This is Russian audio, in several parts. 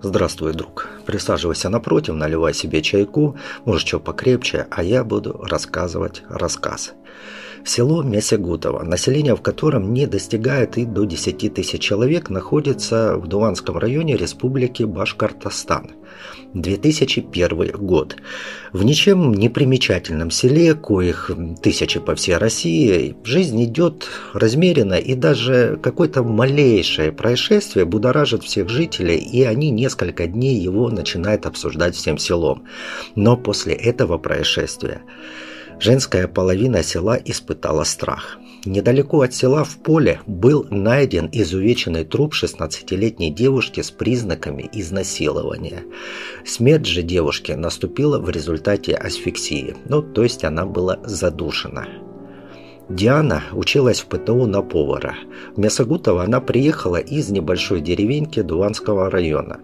«Здравствуй, друг. Присаживайся напротив, наливай себе чайку, может, что покрепче, а я буду рассказывать рассказ». Село Месягутово, население в котором не достигает и до 10 тысяч человек, находится в Дуванском районе Республики Башкортостан. 2001 год. В ничем не примечательном селе, коих тысячи по всей России, жизнь идет размеренно, и даже какое-то малейшее происшествие будоражит всех жителей, и они несколько дней его начинают обсуждать всем селом. Но после этого происшествия женская половина села испытала страх. Недалеко от села в поле был найден изувеченный труп 16-летней девушки с признаками изнасилования. Смерть же девушки наступила в результате асфиксии, то есть она была задушена. Диана училась в ПТУ на повара. В Месягутово она приехала из небольшой деревеньки Дуванского района.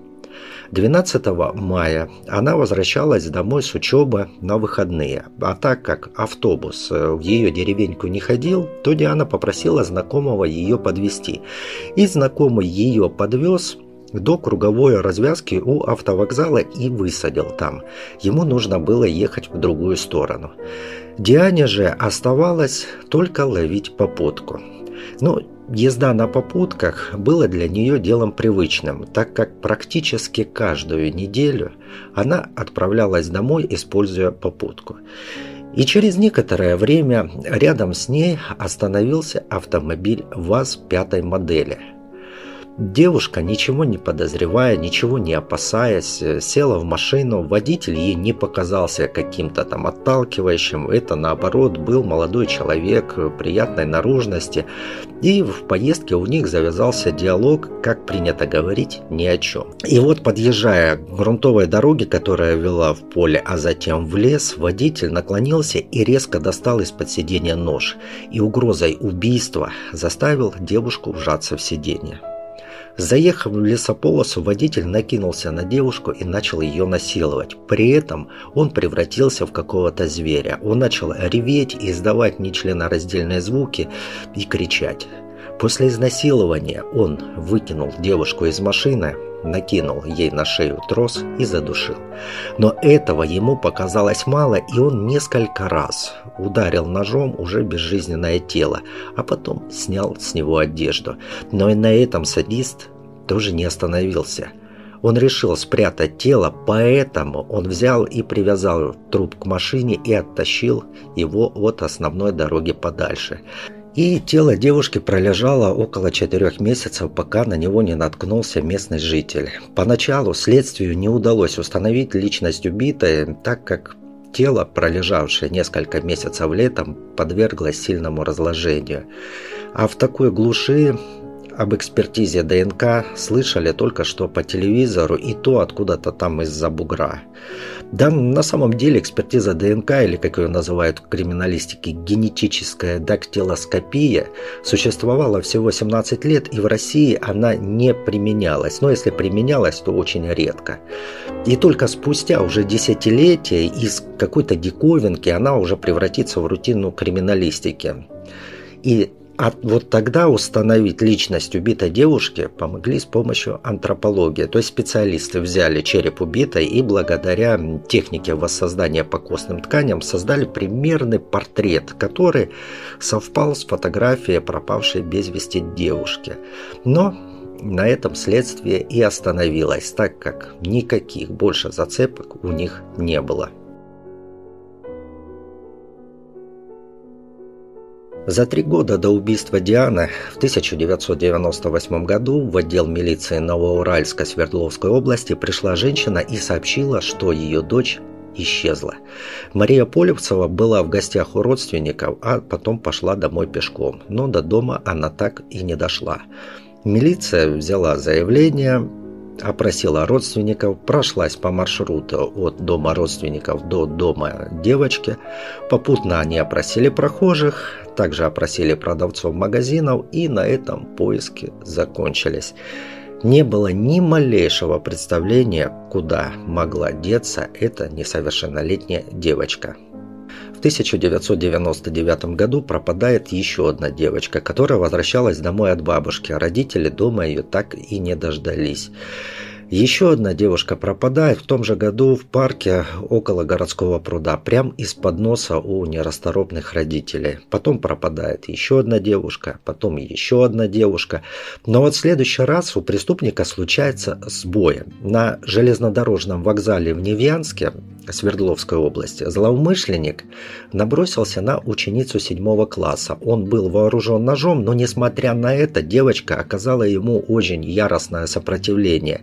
12 мая она возвращалась домой с учебы на выходные, а так как автобус в ее деревеньку не ходил, то Диана попросила знакомого ее подвезти, и знакомый ее подвез до круговой развязки у автовокзала и высадил там. Ему нужно было ехать в другую сторону. Диане же оставалось только ловить попутку. Езда на попутках была для нее делом привычным, так как практически каждую неделю она отправлялась домой, используя попутку. И через некоторое время рядом с ней остановился автомобиль ВАЗ 5-й модели. Девушка, ничего не подозревая, ничего не опасаясь, села в машину. Водитель ей не показался каким-то там отталкивающим. Это, наоборот, был молодой человек приятной наружности. И в поездке у них завязался диалог, как принято говорить, ни о чем. И подъезжая к грунтовой дороге, которая вела в поле, а затем в лес, водитель наклонился и резко достал из-под сиденья нож. И угрозой убийства заставил девушку вжаться в сиденье. Заехав в лесополосу, водитель накинулся на девушку и начал ее насиловать. При этом он превратился в какого-то зверя. Он начал реветь и издавать нечленораздельные звуки и кричать. После изнасилования он выкинул девушку из машины, накинул ей на шею трос и задушил. Но этого ему показалось мало, и он несколько раз ударил ножом уже безжизненное тело, а потом снял с него одежду. Но и на этом садист тоже не остановился. Он решил спрятать тело, поэтому он взял и привязал труп к машине и оттащил его от основной дороги подальше. И тело девушки пролежало около 4 месяцев, пока на него не наткнулся местный житель. Поначалу следствию не удалось установить личность убитой, так как тело, пролежавшее несколько месяцев летом, подверглось сильному разложению. А в такой глуши об экспертизе ДНК слышали только что по телевизору, и то откуда-то там из-за бугра. Да, на самом деле экспертиза ДНК, или как ее называют в криминалистике, генетическая дактилоскопия, существовала всего 17 лет, и в России она не применялась. Но если применялась, то очень редко. И только спустя уже десятилетия из какой-то диковинки она уже превратится в рутину криминалистики. А вот тогда установить личность убитой девушки помогли с помощью антропологии. То есть специалисты взяли череп убитой и благодаря технике воссоздания по костным тканям создали примерный портрет, который совпал с фотографией пропавшей без вести девушки. Но на этом следствие и остановилось, так как никаких больше зацепок у них не было. За 3 года до убийства Дианы в 1998 году в отдел милиции Новоуральска Свердловской области пришла женщина и сообщила, что ее дочь исчезла. Мария Полевцева была в гостях у родственников, а потом пошла домой пешком, но до дома она так и не дошла. Милиция взяла заявление, опросила родственников, прошлась по маршруту от дома родственников до дома девочки. Попутно они опросили прохожих, также опросили продавцов магазинов, и на этом поиски закончились. Не было ни малейшего представления, куда могла деться эта несовершеннолетняя девочка. В 1999 году пропадает еще одна девочка, которая возвращалась домой от бабушки. Родители дома ее так и не дождались. Еще одна девушка пропадает в том же году в парке около городского пруда, прям из-под носа у нерасторопных родителей. Потом пропадает еще одна девушка, потом еще одна девушка. Но вот в следующий раз у преступника случается сбой. На железнодорожном вокзале в Невьянске, Свердловской области, злоумышленник набросился на ученицу 7 класса. Он был вооружен ножом, но несмотря на это, девочка оказала ему очень яростное сопротивление.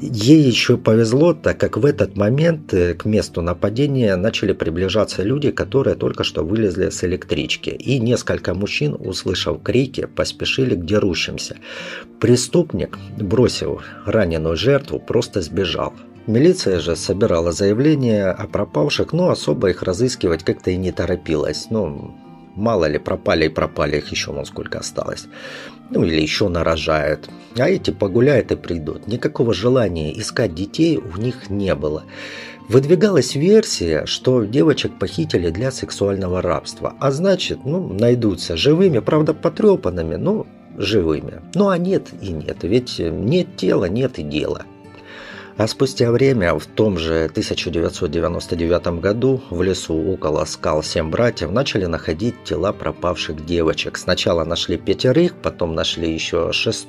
Ей еще повезло, так как в этот момент к месту нападения начали приближаться люди, которые только что вылезли с электрички. И несколько мужчин, услышав крики, поспешили к дерущимся. Преступник, бросив раненую жертву, просто сбежал. Милиция же собирала заявления о пропавших, но особо их разыскивать как-то и не торопилась. Ну, мало ли, пропали и пропали, их еще вон сколько осталось. Ну, или еще нарожают. А эти погуляют и придут. Никакого желания искать детей у них не было. Выдвигалась версия, что девочек похитили для сексуального рабства. А значит, ну, найдутся живыми, правда, потрепанными, но живыми. Ну, а нет и нет. Ведь нет тела, нет и дела. А спустя время, в том же 1999 году, в лесу около скал Семь братьев начали находить тела пропавших девочек. Сначала нашли 5, потом нашли еще 6.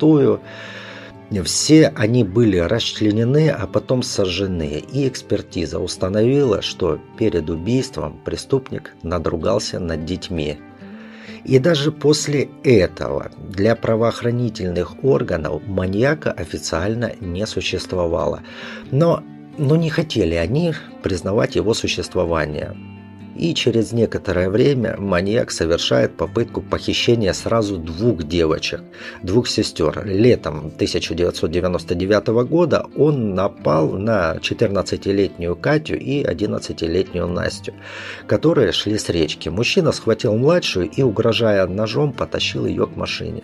Все они были расчленены, а потом сожжены. И экспертиза установила, что перед убийством преступник надругался над детьми. И даже после этого для правоохранительных органов маньяка официально не существовало. Но не хотели они признавать его существование. И через некоторое время маньяк совершает попытку похищения сразу 2 девочек, 2 сестер. Летом 1999 года он напал на 14-летнюю Катю и 11-летнюю Настю, которые шли с речки. Мужчина схватил младшую и, угрожая ножом, потащил ее к машине.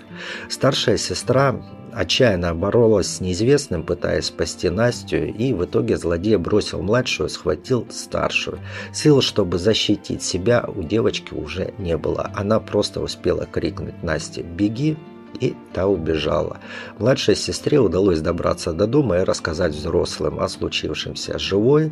Старшая сестра отчаянно боролась с неизвестным, пытаясь спасти Настю, и в итоге злодей бросил младшую, схватил старшую. Сил, чтобы защитить себя, у девочки уже не было. Она просто успела крикнуть Насте «Беги!», и та убежала. Младшей сестре удалось добраться до дома и рассказать взрослым о случившемся. Живой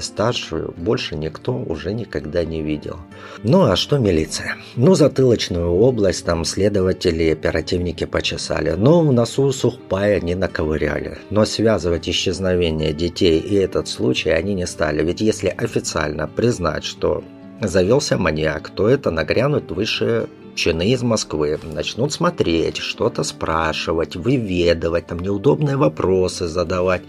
старшую больше никто уже никогда не видел. Ну а что милиция? Ну, затылочную область там следователи и оперативники почесали. Но в носу сухпая не наковыряли. Но связывать исчезновение детей и этот случай они не стали. Ведь если официально признать, что завелся маньяк, то это нагрянут высшие чины из Москвы, начнут смотреть, что-то спрашивать, выведывать, там неудобные вопросы задавать,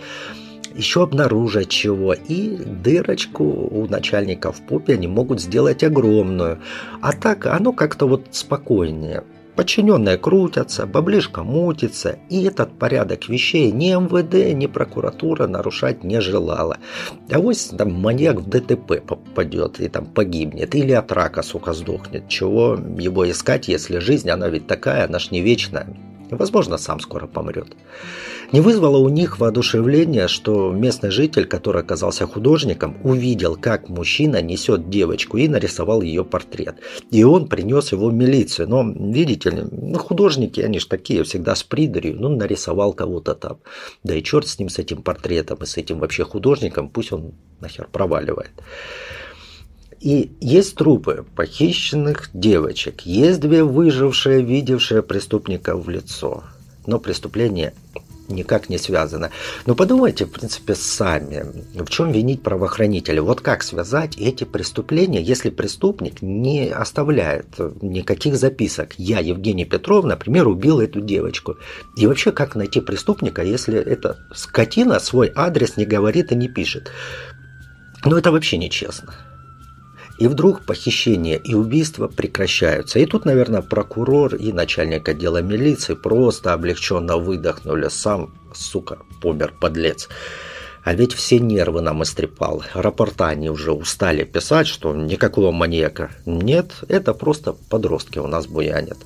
еще обнаружат чего, и дырочку у начальника в попе они могут сделать огромную. А так оно как-то вот спокойнее. Подчиненные крутятся, баблишка мутится, и этот порядок вещей ни МВД, ни прокуратура нарушать не желала. А вот там маньяк в ДТП попадет и там погибнет, или от рака, сука, сдохнет. Чего его искать, если жизнь, она ведь такая, она ж не вечная. Возможно, сам скоро помрет. Не вызвало у них воодушевления, что местный житель, который оказался художником, увидел, как мужчина несет девочку, и нарисовал ее портрет. И он принес его в милицию. Но, видите ли, художники, они же такие, всегда с придурью. Ну, нарисовал кого-то там. Да и черт с ним, с этим портретом, и с этим вообще художником. Пусть он нахер проваливает. И есть трупы похищенных девочек, есть 2 выжившие, видевшие преступника в лицо. Но преступление никак не связано. Но подумайте, в принципе, сами, в чем винить правоохранителей? Вот как связать эти преступления, если преступник не оставляет никаких записок? Я, Евгений Петров, например, убил эту девочку. И вообще, как найти преступника, если эта скотина свой адрес не говорит и не пишет? Ну, это вообще нечестно. И вдруг похищение и убийство прекращаются. И тут, наверное, прокурор и начальник отдела милиции просто облегченно выдохнули. Сам, сука, помер, подлец. А ведь все нервы нам истрепал. Рапорта они уже устали писать, что никакого маньяка нет. Это просто подростки у нас буянят.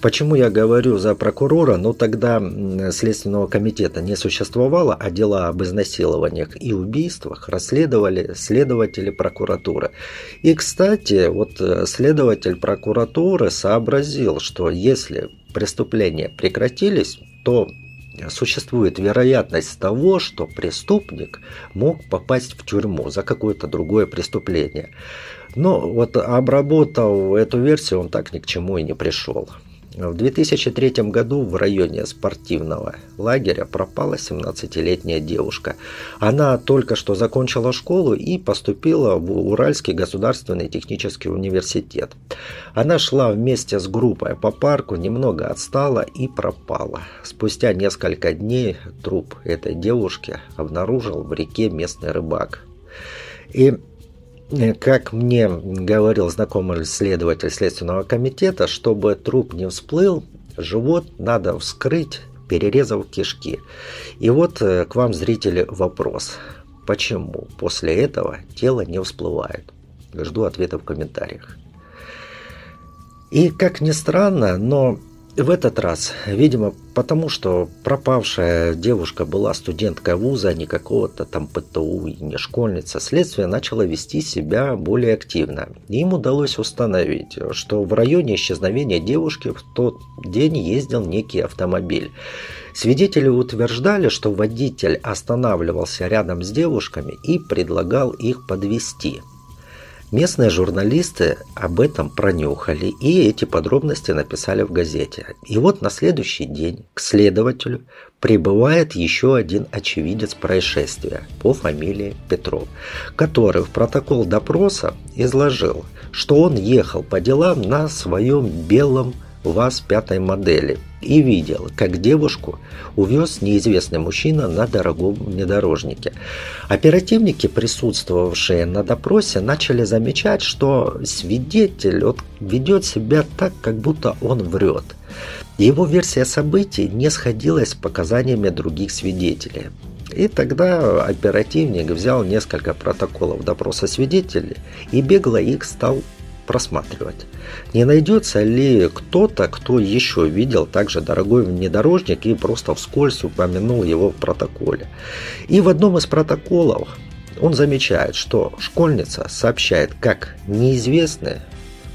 Почему я говорю за прокурора? Ну, тогда Следственного комитета не существовало, а дела об изнасилованиях и убийствах расследовали следователи прокуратуры. И, кстати, вот следователь прокуратуры сообразил, что если преступления прекратились, то существует вероятность того, что преступник мог попасть в тюрьму за какое-то другое преступление. Но вот обработав эту версию, он так ни к чему и не пришел. В 2003 году в районе спортивного лагеря пропала 17-летняя девушка. Она только что закончила школу и поступила в Уральский государственный технический университет. Она шла вместе с группой по парку, немного отстала и пропала. Спустя несколько дней труп этой девушки обнаружил в реке местный рыбак. И... как мне говорил знакомый следователь Следственного комитета, чтобы труп не всплыл, живот надо вскрыть, перерезав кишки. И вот к вам, зрители, вопрос. Почему после этого тело не всплывает? Жду ответа в комментариях. И как ни странно, но в этот раз, видимо, потому что пропавшая девушка была студенткой вуза, а не какого-то там ПТУ и не школьница, следствие начало вести себя более активно. Им удалось установить, что в районе исчезновения девушки в тот день ездил некий автомобиль. Свидетели утверждали, что водитель останавливался рядом с девушками и предлагал их подвезти. Местные журналисты об этом пронюхали и эти подробности написали в газете. И вот на следующий день к следователю прибывает еще один очевидец происшествия по фамилии Петров, который в протокол допроса изложил, что он ехал по делам на своем белом ВАЗ 5-й модели и видел, как девушку увез неизвестный мужчина на дорогом внедорожнике. Оперативники, присутствовавшие на допросе, начали замечать, что свидетель ведет себя так, как будто он врет. Его версия событий не сходилась с показаниями других свидетелей. И тогда оперативник взял несколько протоколов допроса свидетелей и бегло их стал просматривать. Не найдется ли кто-то, кто еще видел также дорогой внедорожник и просто вскользь упомянул его в протоколе. И в одном из протоколов он замечает, что школьница сообщает, как неизвестный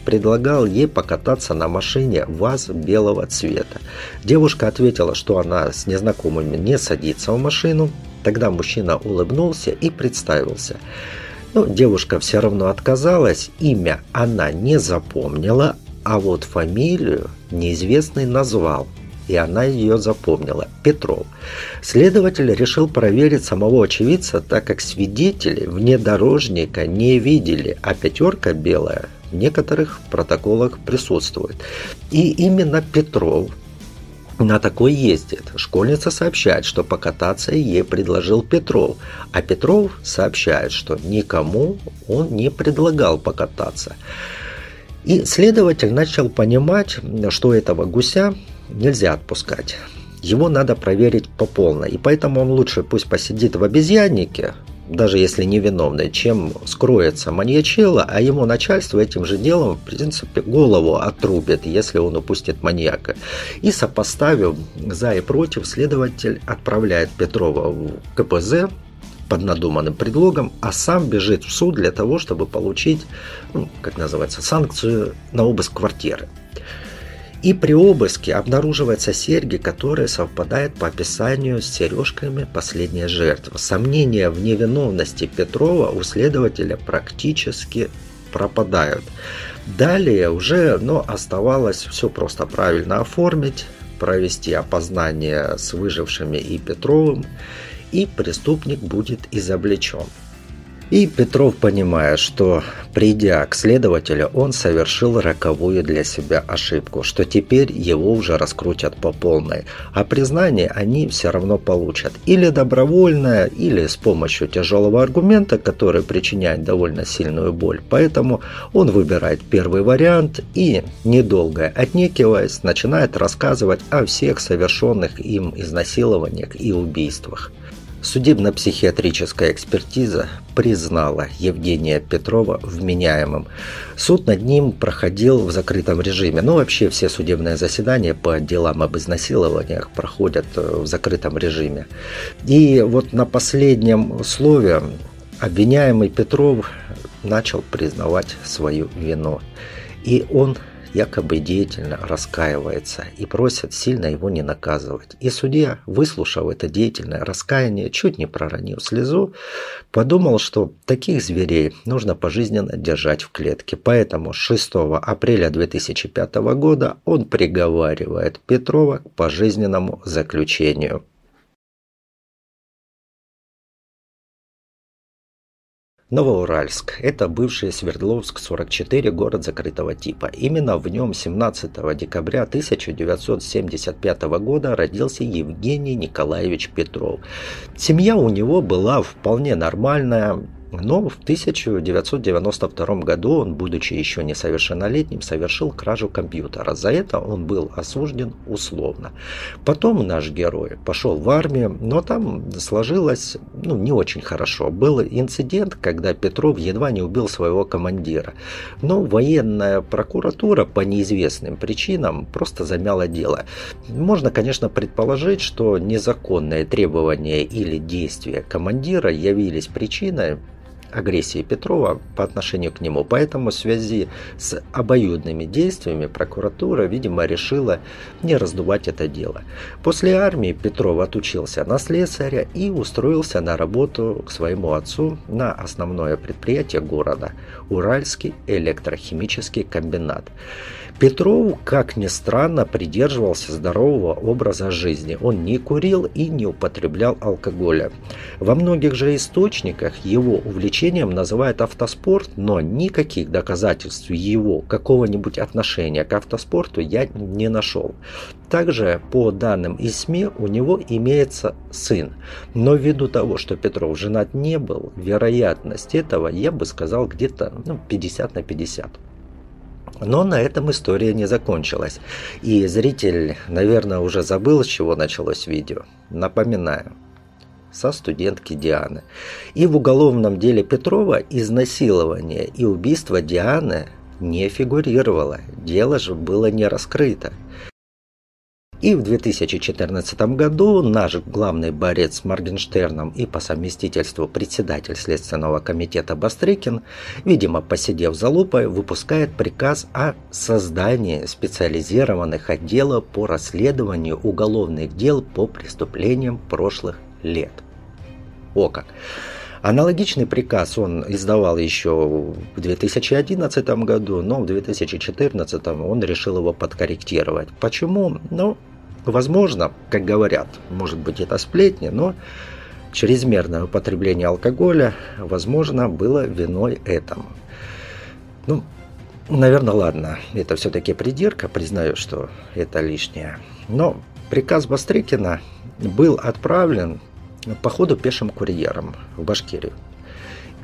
предлагал ей покататься на машине ВАЗ белого цвета. Девушка ответила, что она с незнакомыми не садится в машину. Тогда мужчина улыбнулся и представился. Но девушка все равно отказалась, имя она не запомнила, а вот фамилию неизвестный назвал, и она ее запомнила – Петров. Следователь решил проверить самого очевидца, так как свидетели внедорожника не видели, а пятерка белая в некоторых протоколах присутствует. И именно Петров на такой ездит. Школьница сообщает, что покататься ей предложил Петров, а Петров сообщает, что никому он не предлагал покататься. И следователь начал понимать, что этого гуся нельзя отпускать. Его надо проверить по полной, и поэтому он лучше пусть посидит в обезьяннике, даже если невиновный, чем скроется маньячило, а ему начальство этим же делом, в принципе, голову отрубит, если он упустит маньяка. И сопоставив за и против, следователь отправляет Петрова в КПЗ под надуманным предлогом, а сам бежит в суд для того, чтобы получить, как называется, санкцию на обыск квартиры. И при обыске обнаруживаются серьги, которые совпадают по описанию с сережками последней жертвы. Сомнения в невиновности Петрова у следователя практически пропадают. Далее уже, оставалось все просто правильно оформить, провести опознание с выжившими и Петровым, и преступник будет изобличен. И Петров, понимая, что, придя к следователю, он совершил роковую для себя ошибку, что теперь его уже раскрутят по полной, а признание они все равно получат. Или добровольное, или с помощью тяжелого аргумента, который причиняет довольно сильную боль. Поэтому он выбирает первый вариант и, недолго отнекиваясь, начинает рассказывать о всех совершенных им изнасилованиях и убийствах. Судебно-психиатрическая экспертиза признала Евгения Петрова вменяемым. Суд над ним проходил в закрытом режиме. Вообще все судебные заседания по делам об изнасилованиях проходят в закрытом режиме. И вот на последнем слове обвиняемый Петров начал признавать свою вину. И он якобы деятельно раскаивается и просят сильно его не наказывать. И судья, выслушав это деятельное раскаяние, чуть не проронил слезу, подумал, что таких зверей нужно пожизненно держать в клетке. Поэтому 6 апреля 2005 года он приговаривает Петрова к пожизненному заключению. Новоуральск – это бывший Свердловск-44, город закрытого типа. Именно в нем 17 декабря 1975 года родился Евгений Николаевич Петров. Семья у него была вполне нормальная. Но в 1992 году он, будучи еще несовершеннолетним, совершил кражу компьютера. За это он был осужден условно. Потом наш герой пошел в армию, но там сложилось не очень хорошо. Был инцидент, когда Петров едва не убил своего командира. Но военная прокуратура по неизвестным причинам просто замяла дело. Можно, конечно, предположить, что незаконные требования или действия командира явились причиной агрессии Петрова по отношению к нему. Поэтому в связи с обоюдными действиями прокуратура, видимо, решила не раздувать это дело. После армии Петров отучился на слесаря и устроился на работу к своему отцу на основное предприятие города – Уральский электрохимический комбинат. Петров, как ни странно, придерживался здорового образа жизни. Он не курил и не употреблял алкоголя. Во многих же источниках его увлечением называют автоспорт, но никаких доказательств его какого-нибудь отношения к автоспорту я не нашел. Также, по данным из СМИ, у него имеется сын. Но ввиду того, что Петров женат не был, вероятность этого, я бы сказал, где-то 50 на 50. Но на этом история не закончилась. И зритель, наверное, уже забыл, с чего началось видео. Напоминаю, со студентки Дианы. И в уголовном деле Петрова изнасилование и убийство Дианы не фигурировало. Дело же было не раскрыто. И в 2014 году наш главный борец с Моргенштерном и по совместительству председатель Следственного комитета Бастрыкин, видимо, посидев за лупой, выпускает приказ о создании специализированных отделов по расследованию уголовных дел по преступлениям прошлых лет. О как! Аналогичный приказ он издавал еще в 2011 году, но в 2014 он решил его подкорректировать. Почему? Возможно, как говорят, может быть, это сплетни, но чрезмерное употребление алкоголя, возможно, было виной этому. Наверное, ладно, это все-таки придирка, признаю, что это лишнее. Но приказ Бастрыкина был отправлен по ходу пешим курьером в Башкирию.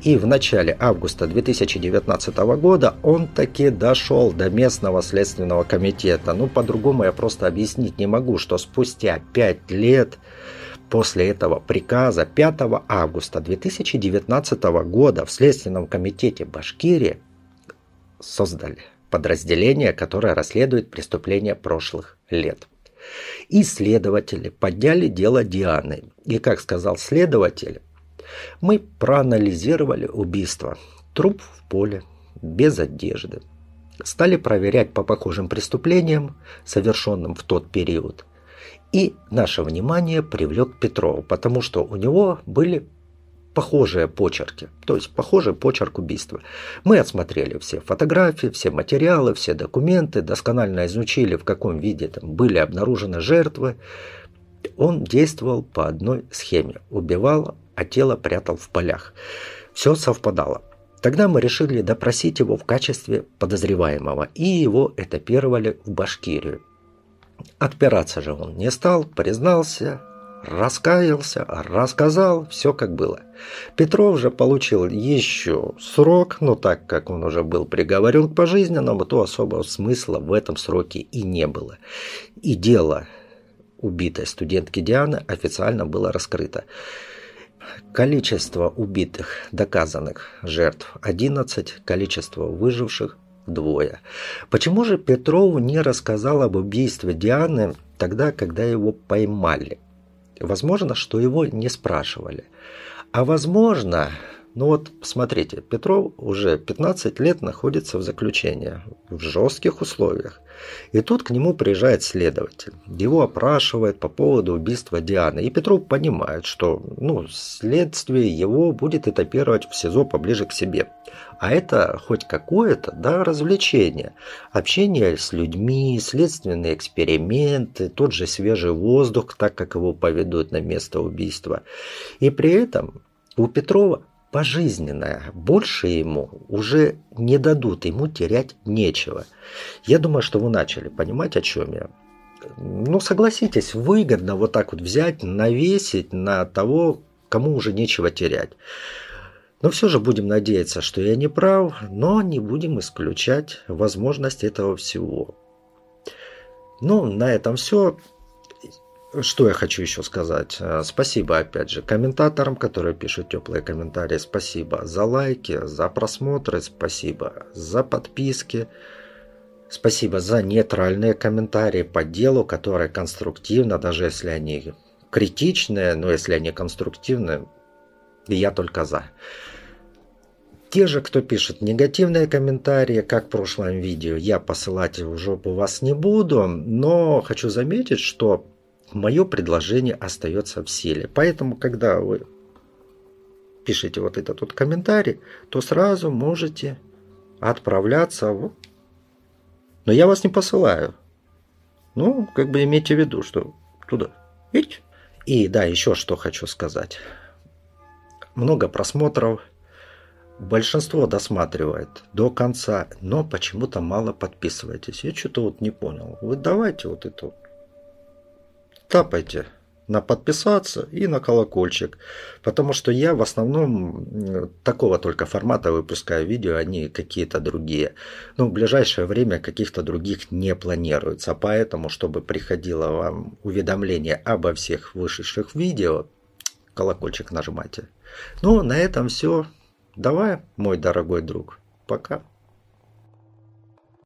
И в начале августа 2019 года он таки дошел до местного следственного комитета. По-другому я просто объяснить не могу, что спустя 5 лет после этого приказа 5 августа 2019 года в Следственном комитете Башкирии создали подразделение, которое расследует преступления прошлых лет. И следователи подняли дело Дианы. И, как сказал следователь, мы проанализировали убийство. Труп в поле, без одежды. Стали проверять по похожим преступлениям, совершенным в тот период. И наше внимание привлек Петров, потому что у него были похожие почерки, то есть похожий почерк убийства. Мы отсмотрели все фотографии, все материалы, все документы, досконально изучили, в каком виде там были обнаружены жертвы. Он действовал по одной схеме. Убивал, а тело прятал в полях. Все совпадало. Тогда мы решили допросить его в качестве подозреваемого, и его этапировали в Башкирию. Отпираться же он не стал, признался, раскаялся, рассказал, все как было. Петров же получил еще срок, но так как он уже был приговорен к пожизненному, то особого смысла в этом сроке и не было. И дело убитой студентки Дианы официально было раскрыто. Количество убитых доказанных жертв 11, количество выживших 2. Почему же Петров не рассказал об убийстве Дианы тогда, когда его поймали? Возможно, что его не спрашивали. А возможно, Ну вот, посмотрите, Петров уже 15 лет находится в заключении, в жестких условиях. И тут к нему приезжает следователь. Его опрашивает по поводу убийства Дианы. И Петров понимает, что следствие его будет этапировать в СИЗО поближе к себе. А это хоть какое-то развлечение. Общение с людьми, следственные эксперименты, тот же свежий воздух, так как его поведут на место убийства. И при этом у Петрова пожизненное. Больше ему уже не дадут, ему терять нечего. Я думаю, что вы начали понимать, о чем я. Согласитесь, выгодно вот так вот взять, навесить на того, кому уже нечего терять. Но все же будем надеяться, что я не прав, но не будем исключать возможность этого всего. На этом все. Что я хочу еще сказать? Спасибо, опять же, комментаторам, которые пишут теплые комментарии. Спасибо за лайки, за просмотры, спасибо за подписки. Спасибо за нейтральные комментарии по делу, которые конструктивны, даже если они критичные, но если они конструктивны, я только за. Те же, кто пишет негативные комментарии, как в прошлом видео, я посылать в жопу вас не буду, но хочу заметить, что мое предложение остается в силе. Поэтому, когда вы пишете вот этот вот комментарий, то сразу можете отправляться в... Но я вас не посылаю. Имейте в виду, что туда. Видите? И да, еще что хочу сказать. Много просмотров. Большинство досматривает до конца, но почему-то мало подписывайтесь. Я что-то не понял. Вы давайте вот это вот. Тапайте на подписаться и на колокольчик, потому что я в основном такого только формата выпускаю видео, они какие-то другие. В ближайшее время каких-то других не планируется, поэтому, чтобы приходило вам уведомление обо всех вышедших видео, колокольчик нажимайте. На этом все. Давай, мой дорогой друг, пока.